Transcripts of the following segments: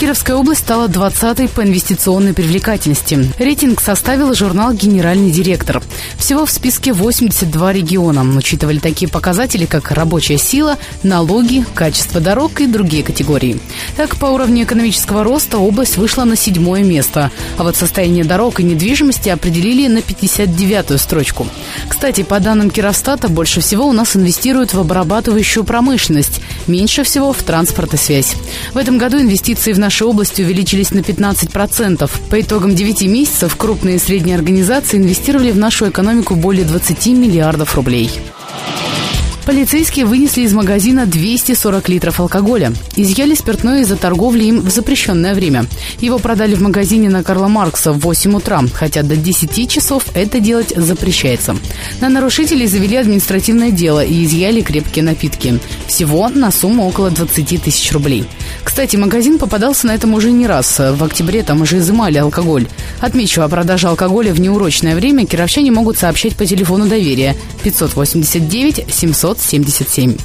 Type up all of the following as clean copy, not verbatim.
Кировская область стала 20-й по инвестиционной привлекательности. Рейтинг составил журнал «Генеральный директор». Всего в списке 82 региона. Учитывали такие показатели, как рабочая сила, налоги, качество дорог и другие категории. Так, по уровню экономического роста область вышла на 7-е место. А вот состояние дорог и недвижимости определили на 59-ю строчку. Кстати, по данным Кировстата, больше всего у нас инвестируют в обрабатывающую промышленность. Меньше всего в транспорт и связь. В этом году инвестиции в нашей области увеличились на 15%. По итогам 9 месяцев крупные и средние организации инвестировали в нашу экономику более 20 миллиардов рублей. Полицейские вынесли из магазина 240 литров алкоголя. Изъяли спиртное из-за торговли им в запрещенное время. Его продали в магазине на Карла Маркса в 8 утра, хотя до 10 часов это делать запрещается. На нарушителей завели административное дело и изъяли крепкие напитки. Всего на сумму около 20 тысяч рублей. Кстати, магазин попадался на этом уже не раз. В октябре там уже изымали алкоголь. Отмечу, о продаже алкоголя в неурочное время кировчане могут сообщать по телефону доверия 589 777.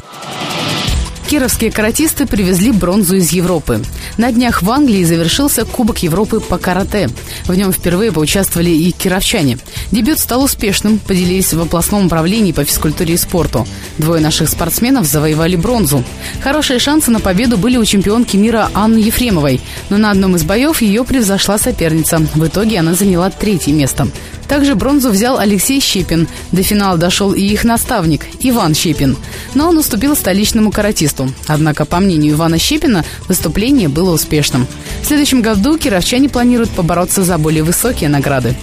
Кировские каратисты привезли бронзу из Европы. На днях в Англии завершился Кубок Европы по карате. В нем впервые поучаствовали и кировчане. Дебют стал успешным, поделились в областном управлении по физкультуре и спорту. Двое наших спортсменов завоевали бронзу. Хорошие шансы на победу были у чемпионки мира Анны Ефремовой, но на одном из боев ее превзошла соперница. В итоге она заняла 3-е место. Также бронзу взял Алексей Щепин. До финала дошел и их наставник Иван Щепин. Но он уступил столичному каратисту. Однако, по мнению Ивана Щепина, выступление было успешным. В следующем году кировчане планируют побороться за более высокие награды.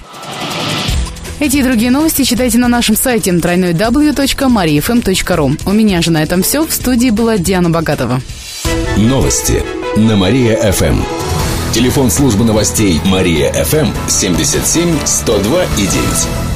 Эти и другие новости читайте на нашем сайте www.mariafm.ru. У меня же на этом все. В студии была Диана Богатова. Новости на Мария-ФМ. Телефон службы новостей Мария-ФМ 77 102 и 9.